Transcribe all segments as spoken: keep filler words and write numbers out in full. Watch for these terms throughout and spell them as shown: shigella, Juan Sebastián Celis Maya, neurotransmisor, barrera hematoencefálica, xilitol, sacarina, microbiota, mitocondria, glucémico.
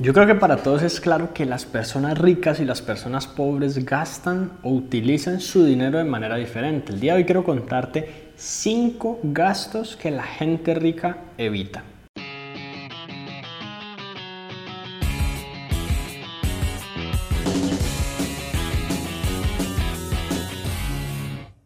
Yo creo que para todos es claro que las personas ricas y las personas pobres gastan o utilizan su dinero de manera diferente. El día de hoy quiero contarte cinco gastos que la gente rica evita.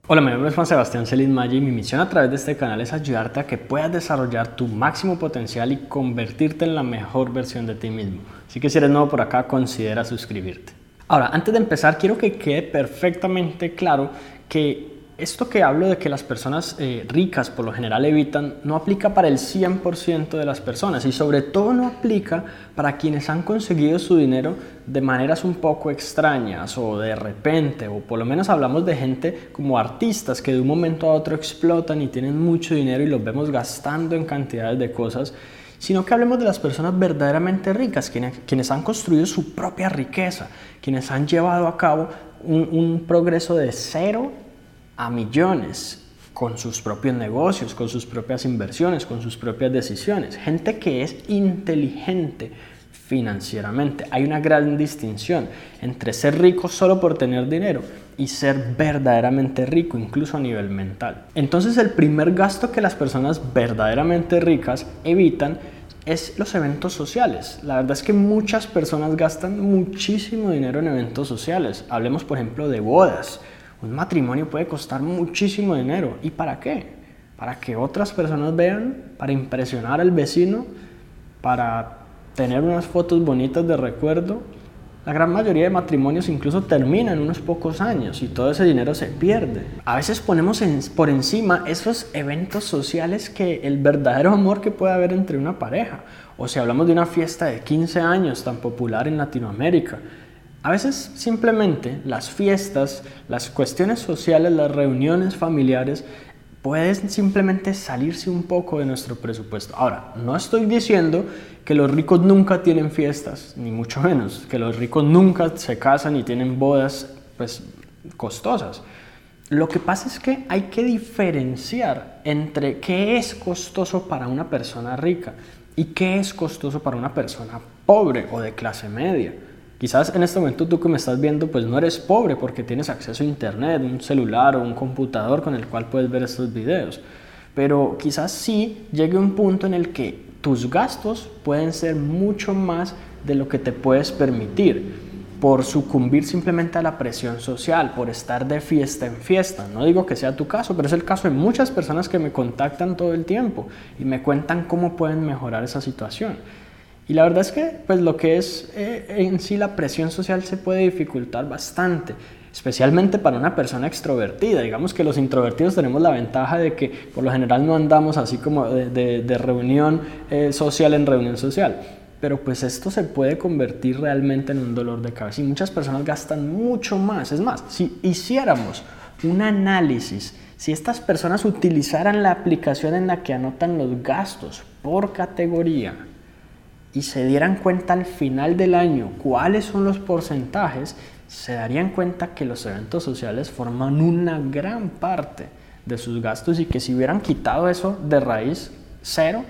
Hola, mi nombre es Juan Sebastián Celis Maya y mi misión a través de este canal es ayudarte a que puedas desarrollar tu máximo potencial y convertirte en la mejor versión de ti mismo. Así que si eres nuevo por acá, considera suscribirte. Ahora, antes de empezar, quiero que quede perfectamente claro que esto que hablo de que las personas eh, ricas por lo general evitan no aplica para el cien por ciento de las personas y sobre todo no aplica para quienes han conseguido su dinero de maneras un poco extrañas o de repente, o por lo menos hablamos de gente como artistas que de un momento a otro explotan y tienen mucho dinero y los vemos gastando en cantidades de cosas, sino que hablemos de las personas verdaderamente ricas, quienes, quienes han construido su propia riqueza, quienes han llevado a cabo un, un progreso de cero a millones con sus propios negocios, con sus propias inversiones, con sus propias decisiones. Gente que es inteligente financieramente. Hay una gran distinción entre ser rico solo por tener dinero y ser verdaderamente rico, incluso a nivel mental. Entonces, el primer gasto que las personas verdaderamente ricas evitan es los eventos sociales. La verdad es que muchas personas gastan muchísimo dinero en eventos sociales. Hablemos, por ejemplo, de bodas. Un matrimonio puede costar muchísimo dinero. ¿Y para qué? Para que otras personas vean, para impresionar al vecino, para tener unas fotos bonitas de recuerdo. La gran mayoría de matrimonios incluso terminan unos pocos años y todo ese dinero se pierde. A veces ponemos en, por encima esos eventos sociales que el verdadero amor que puede haber entre una pareja. O si hablamos de una fiesta de quince años tan popular en Latinoamérica. A veces simplemente las fiestas, las cuestiones sociales, las reuniones familiares pueden simplemente salirse un poco de nuestro presupuesto. Ahora, no estoy diciendo que los ricos nunca tienen fiestas, ni mucho menos, que los ricos nunca se casan y tienen bodas pues, costosas. Lo que pasa es que hay que diferenciar entre qué es costoso para una persona rica y qué es costoso para una persona pobre o de clase media. Quizás en este momento tú que me estás viendo pues no eres pobre porque tienes acceso a internet, un celular o un computador con el cual puedes ver estos videos. Pero quizás sí llegue un punto en el que tus gastos pueden ser mucho más de lo que te puedes permitir por sucumbir simplemente a la presión social, por estar de fiesta en fiesta. No digo que sea tu caso, pero es el caso de muchas personas que me contactan todo el tiempo y me cuentan cómo pueden mejorar esa situación. Y la verdad es que pues, lo que es eh, en sí la presión social se puede dificultar bastante, especialmente para una persona extrovertida. Digamos que los introvertidos tenemos la ventaja de que por lo general no andamos así como de, de, de reunión eh, social en reunión social. Pero pues esto se puede convertir realmente en un dolor de cabeza y muchas personas gastan mucho más. Es más, si hiciéramos un análisis, si estas personas utilizaran la aplicación en la que anotan los gastos por categoría, y se dieran cuenta al final del año cuáles son los porcentajes, se darían cuenta que los eventos sociales forman una gran parte de sus gastos y que si hubieran quitado eso de raíz cero,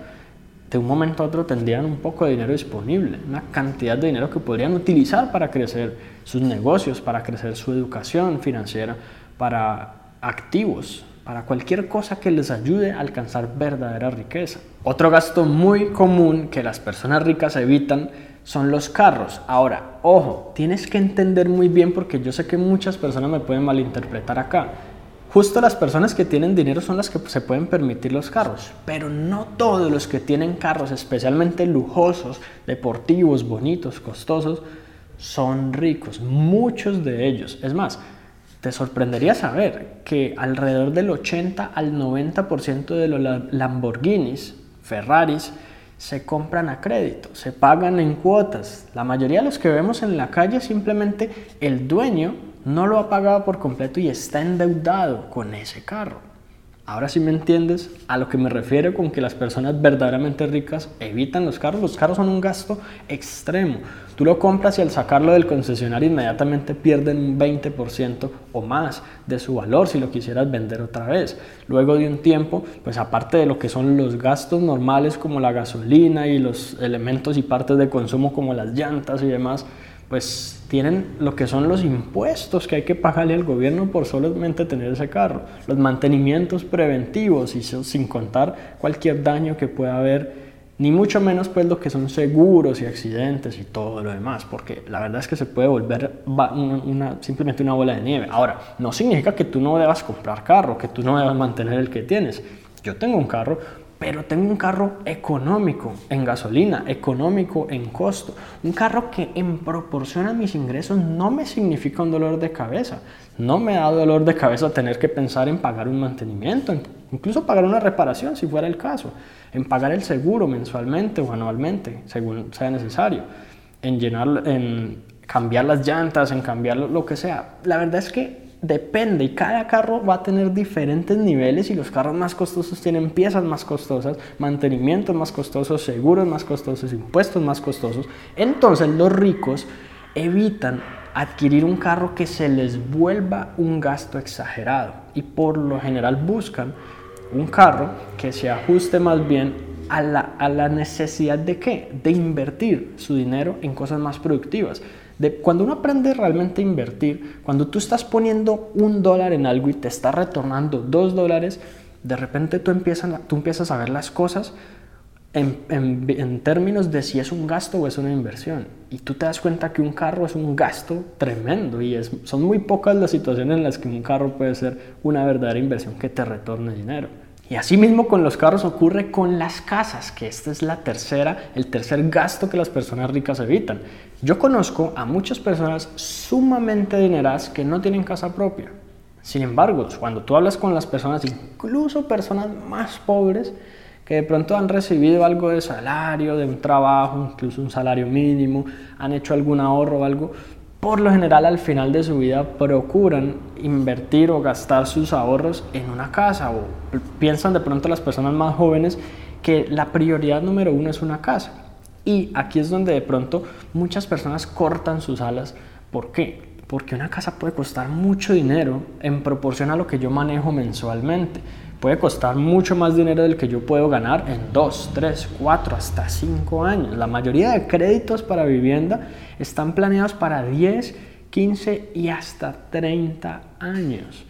de un momento a otro tendrían un poco de dinero disponible, una cantidad de dinero que podrían utilizar para crecer sus negocios, para crecer su educación financiera, para activos, para cualquier cosa que les ayude a alcanzar verdadera riqueza. Otro gasto muy común que las personas ricas evitan son los carros. Ahora, ojo, tienes que entender muy bien porque yo sé que muchas personas me pueden malinterpretar acá. Justo las personas que tienen dinero son las que se pueden permitir los carros, pero no todos los que tienen carros, especialmente lujosos, deportivos, bonitos, costosos, son ricos, muchos de ellos. Es más, te sorprendería saber que alrededor del ochenta al noventa por ciento de los Lamborghinis, Ferraris, se compran a crédito, se pagan en cuotas. La mayoría de los que vemos en la calle simplemente el dueño no lo ha pagado por completo y está endeudado con ese carro. Ahora sí me entiendes a lo que me refiero con que las personas verdaderamente ricas evitan los carros. Los carros son un gasto extremo. Tú lo compras y al sacarlo del concesionario inmediatamente pierden un veinte por ciento o más de su valor si lo quisieras vender otra vez. Luego de un tiempo, pues aparte de lo que son los gastos normales como la gasolina y los elementos y partes de consumo como las llantas y demás, pues tienen lo que son los impuestos que hay que pagarle al gobierno por solamente tener ese carro, los mantenimientos preventivos, y eso sin contar cualquier daño que pueda haber, ni mucho menos pues lo que son seguros y accidentes y todo lo demás, porque la verdad es que se puede volver una, una, simplemente una bola de nieve. Ahora, no significa que tú no debas comprar carro, que tú no debas mantener el que tienes. Yo tengo un carro, pero tengo un carro económico en gasolina, económico en costo. Un carro que en proporción a mis ingresos no me significa un dolor de cabeza. No me da dolor de cabeza tener que pensar en pagar un mantenimiento, incluso pagar una reparación si fuera el caso, en pagar el seguro mensualmente o anualmente, según sea necesario, en llenar, en cambiar las llantas, en cambiar lo que sea. La verdad es que depende, y cada carro va a tener diferentes niveles, y los carros más costosos tienen piezas más costosas, mantenimientos más costosos, seguros más costosos, impuestos más costosos. Entonces los ricos evitan adquirir un carro que se les vuelva un gasto exagerado, y por lo general buscan un carro que se ajuste más bien A la, a la necesidad de qué? De invertir su dinero en cosas más productivas. De, cuando uno aprende realmente a invertir, cuando tú estás poniendo un dólar en algo y te está retornando dos dólares, de repente tú empiezas, tú empiezas a ver las cosas en, en, en términos de si es un gasto o es una inversión. Y tú te das cuenta que un carro es un gasto tremendo, y es, son muy pocas las situaciones en las que un carro puede ser una verdadera inversión que te retorne dinero. Y así mismo con los carros ocurre con las casas, que este es la tercera, el tercer gasto que las personas ricas evitan. Yo conozco a muchas personas sumamente adineradas que no tienen casa propia. Sin embargo, cuando tú hablas con las personas, incluso personas más pobres, que de pronto han recibido algo de salario, de un trabajo, incluso un salario mínimo, han hecho algún ahorro o algo, por lo general al final de su vida procuran invertir o gastar sus ahorros en una casa, o piensan de pronto las personas más jóvenes que la prioridad número uno es una casa. Y aquí es donde de pronto muchas personas cortan sus alas. ¿Por qué? Porque una casa puede costar mucho dinero en proporción a lo que yo manejo mensualmente. Puede costar mucho más dinero del que yo puedo ganar en dos, tres, cuatro, hasta cinco años. La mayoría de créditos para vivienda están planeados para diez, quince y hasta treinta años.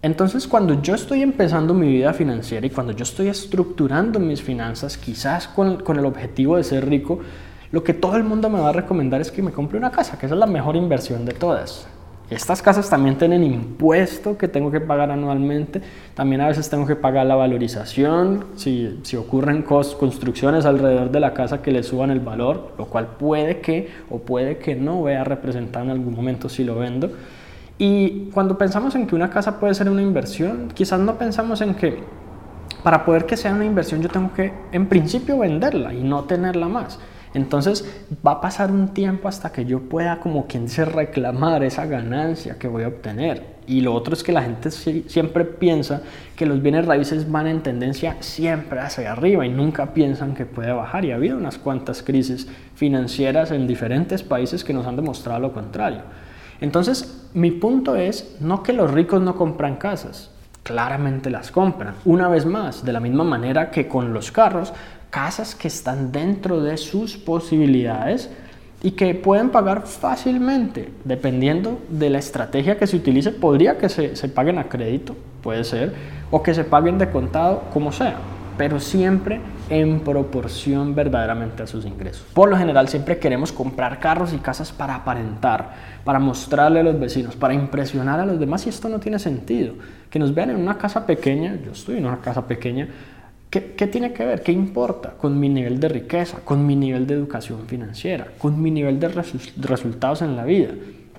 Entonces, cuando yo estoy empezando mi vida financiera y cuando yo estoy estructurando mis finanzas, quizás con, con el objetivo de ser rico, lo que todo el mundo me va a recomendar es que me compre una casa, que esa es la mejor inversión de todas. Estas casas también tienen impuesto que tengo que pagar anualmente, también a veces tengo que pagar la valorización, si, si ocurren construcciones alrededor de la casa que le suban el valor, lo cual puede que o puede que no vea representado en algún momento si lo vendo. Y cuando pensamos en que una casa puede ser una inversión, quizás no pensamos en que para poder que sea una inversión yo tengo que en principio venderla y no tenerla más. Entonces va a pasar un tiempo hasta que yo pueda, como quien dice, reclamar esa ganancia que voy a obtener. Y lo otro es que la gente siempre piensa que los bienes raíces van en tendencia siempre hacia arriba y nunca piensan que puede bajar. Y ha habido unas cuantas crisis financieras en diferentes países que nos han demostrado lo contrario. Entonces mi punto es no que los ricos no compran casas. Claramente las compran. Una vez más, de la misma manera que con los carros, casas que están dentro de sus posibilidades y que pueden pagar fácilmente, dependiendo de la estrategia que se utilice. Podría que se, se paguen a crédito, puede ser, o que se paguen de contado, como sea, pero siempre en proporción verdaderamente a sus ingresos. Por lo general siempre queremos comprar carros y casas para aparentar, para mostrarle a los vecinos, para impresionar a los demás, y esto no tiene sentido. Que nos vean en una casa pequeña, yo estoy en una casa pequeña, ¿Qué, ¿Qué tiene que ver? ¿Qué importa? Con mi nivel de riqueza, con mi nivel de educación financiera, con mi nivel de resu- resultados en la vida.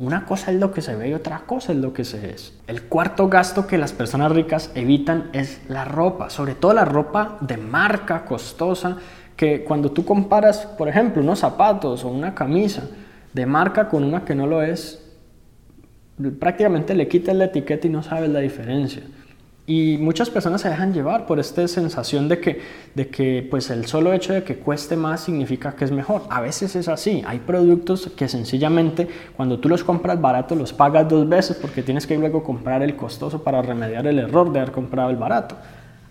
Una cosa es lo que se ve y otra cosa es lo que se es. El cuarto gasto que las personas ricas evitan es la ropa, sobre todo la ropa de marca costosa, que cuando tú comparas, por ejemplo, unos zapatos o una camisa de marca con una que no lo es, prácticamente le quitas la etiqueta y no sabes la diferencia. Y muchas personas se dejan llevar por esta sensación de que, de que pues el solo hecho de que cueste más significa que es mejor. A veces es así. Hay productos que sencillamente cuando tú los compras barato los pagas dos veces porque tienes que luego comprar el costoso para remediar el error de haber comprado el barato.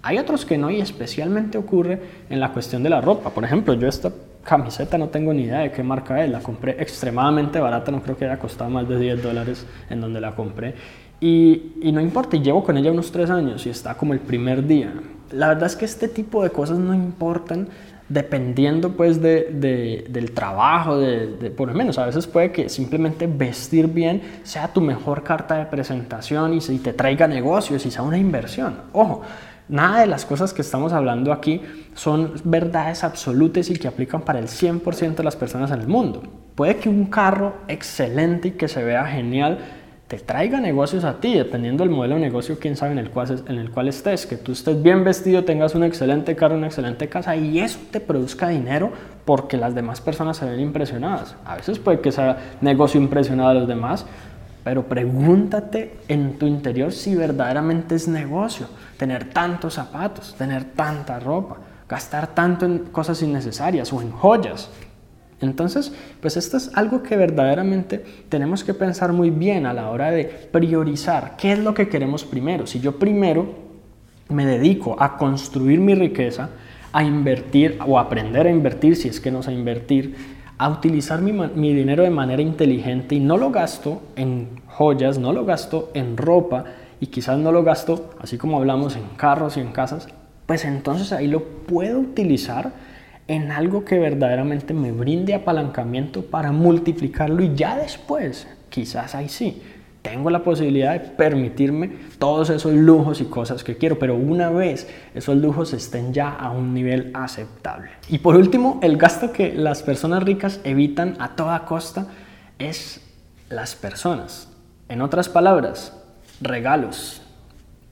Hay otros que no, y especialmente ocurre en la cuestión de la ropa. Por ejemplo, yo esta camiseta no tengo ni idea de qué marca es. La compré extremadamente barata, no creo que haya costado más de diez dólares en donde la compré. Y, y no importa, y llevo con ella unos tres años y está como el primer día. La verdad es que este tipo de cosas no importan dependiendo pues de, de, del trabajo, de, de, por lo menos a veces puede que simplemente vestir bien sea tu mejor carta de presentación y, y te traiga negocios y sea una inversión. Ojo, nada de las cosas que estamos hablando aquí son verdades absolutas y que aplican para el cien por ciento de las personas en el mundo. Puede que un carro excelente y que se vea genial te traiga negocios a ti, dependiendo del modelo de negocio, quién sabe en el cual, en el cual estés, que tú estés bien vestido, tengas un excelente carro, una excelente casa y eso te produzca dinero porque las demás personas se ven impresionadas. A veces puede que sea negocio impresionado a los demás, pero pregúntate en tu interior si verdaderamente es negocio tener tantos zapatos, tener tanta ropa, gastar tanto en cosas innecesarias o en joyas. Entonces, pues esto es algo que verdaderamente tenemos que pensar muy bien a la hora de priorizar qué es lo que queremos primero. Si yo primero me dedico a construir mi riqueza, a invertir o aprender a invertir, si es que no sé invertir, a utilizar mi, mi dinero de manera inteligente y no lo gasto en joyas, no lo gasto en ropa y quizás no lo gasto, así como hablamos, en carros y en casas, pues entonces ahí lo puedo utilizar en algo que verdaderamente me brinde apalancamiento para multiplicarlo y ya después, quizás ahí sí, tengo la posibilidad de permitirme todos esos lujos y cosas que quiero, pero una vez esos lujos estén ya a un nivel aceptable. Y por último, el gasto que las personas ricas evitan a toda costa es las personas. En otras palabras, regalos,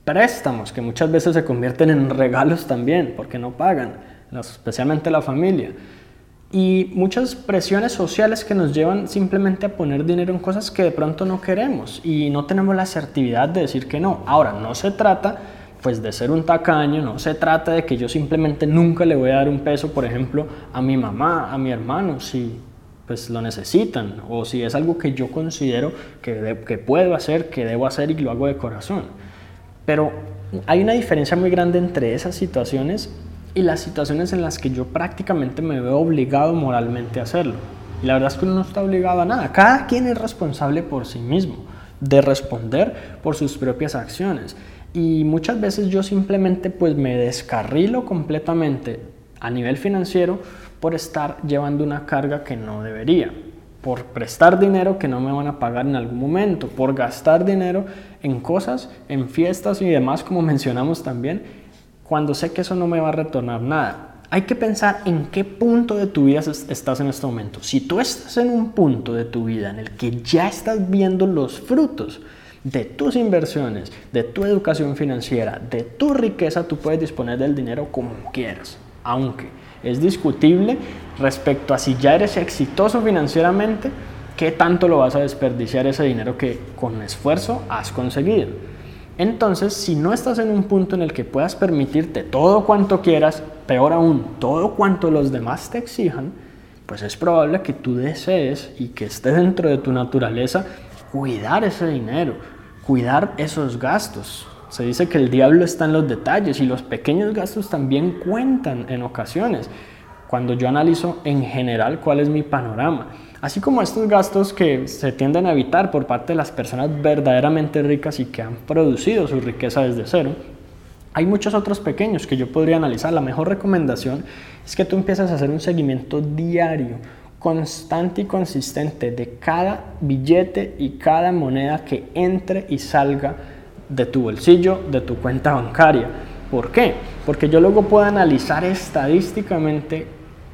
préstamos que muchas veces se convierten en regalos también porque no pagan, especialmente la familia, y muchas presiones sociales que nos llevan simplemente a poner dinero en cosas que de pronto no queremos y no tenemos la asertividad de decir que no. Ahora, no se trata pues de ser un tacaño, no se trata de que yo simplemente nunca le voy a dar un peso, por ejemplo, a mi mamá, a mi hermano, si pues lo necesitan o si es algo que yo considero que, de, que puedo hacer, que debo hacer y lo hago de corazón. Pero hay una diferencia muy grande entre esas situaciones y las situaciones en las que yo prácticamente me veo obligado moralmente a hacerlo. Y la verdad es que uno no está obligado a nada. Cada quien es responsable por sí mismo, de responder por sus propias acciones. Y muchas veces yo simplemente pues me descarrilo completamente a nivel financiero por estar llevando una carga que no debería, por prestar dinero que no me van a pagar en algún momento, por gastar dinero en cosas, en fiestas y demás, como mencionamos también, cuando sé que eso no me va a retornar nada. Hay que pensar en qué punto de tu vida estás en este momento. Si tú estás en un punto de tu vida en el que ya estás viendo los frutos de tus inversiones, de tu educación financiera, de tu riqueza, tú puedes disponer del dinero como quieras. Aunque es discutible respecto a si ya eres exitoso financieramente, qué tanto lo vas a desperdiciar ese dinero que con esfuerzo has conseguido. Entonces, si no estás en un punto en el que puedas permitirte todo cuanto quieras, peor aún, todo cuanto los demás te exijan, pues es probable que tú desees y que esté dentro de tu naturaleza cuidar ese dinero, cuidar esos gastos. Se dice que el diablo está en los detalles y los pequeños gastos también cuentan en ocasiones, cuando yo analizo en general cuál es mi panorama. Así como estos gastos que se tienden a evitar por parte de las personas verdaderamente ricas y que han producido su riqueza desde cero, hay muchos otros pequeños que yo podría analizar. La mejor recomendación es que tú empieces a hacer un seguimiento diario, constante y consistente de cada billete y cada moneda que entre y salga de tu bolsillo, de tu cuenta bancaria. ¿Por qué? Porque yo luego puedo analizar estadísticamente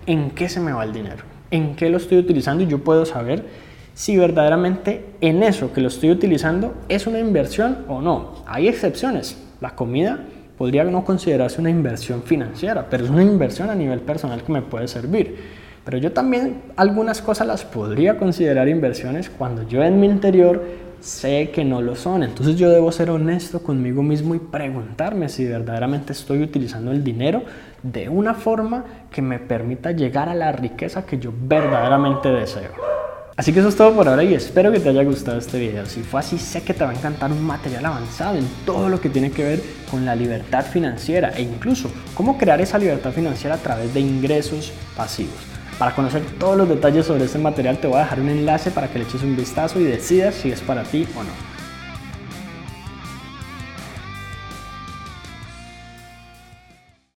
en qué se me va el dinero, en qué lo estoy utilizando, y yo puedo saber si verdaderamente en eso que lo estoy utilizando es una inversión o no. Hay excepciones. La comida podría no considerarse una inversión financiera, pero es una inversión a nivel personal que me puede servir. Pero yo también algunas cosas las podría considerar inversiones cuando yo en mi interior sé que no lo son. Entonces yo debo ser honesto conmigo mismo y preguntarme si verdaderamente estoy utilizando el dinero de una forma que me permita llegar a la riqueza que yo verdaderamente deseo. Así que eso es todo por ahora y espero que te haya gustado este video. Si fue así, sé que te va a encantar un material avanzado en todo lo que tiene que ver con la libertad financiera e incluso cómo crear esa libertad financiera a través de ingresos pasivos. Para conocer todos los detalles sobre este material te voy a dejar un enlace para que le eches un vistazo y decidas si es para ti o no.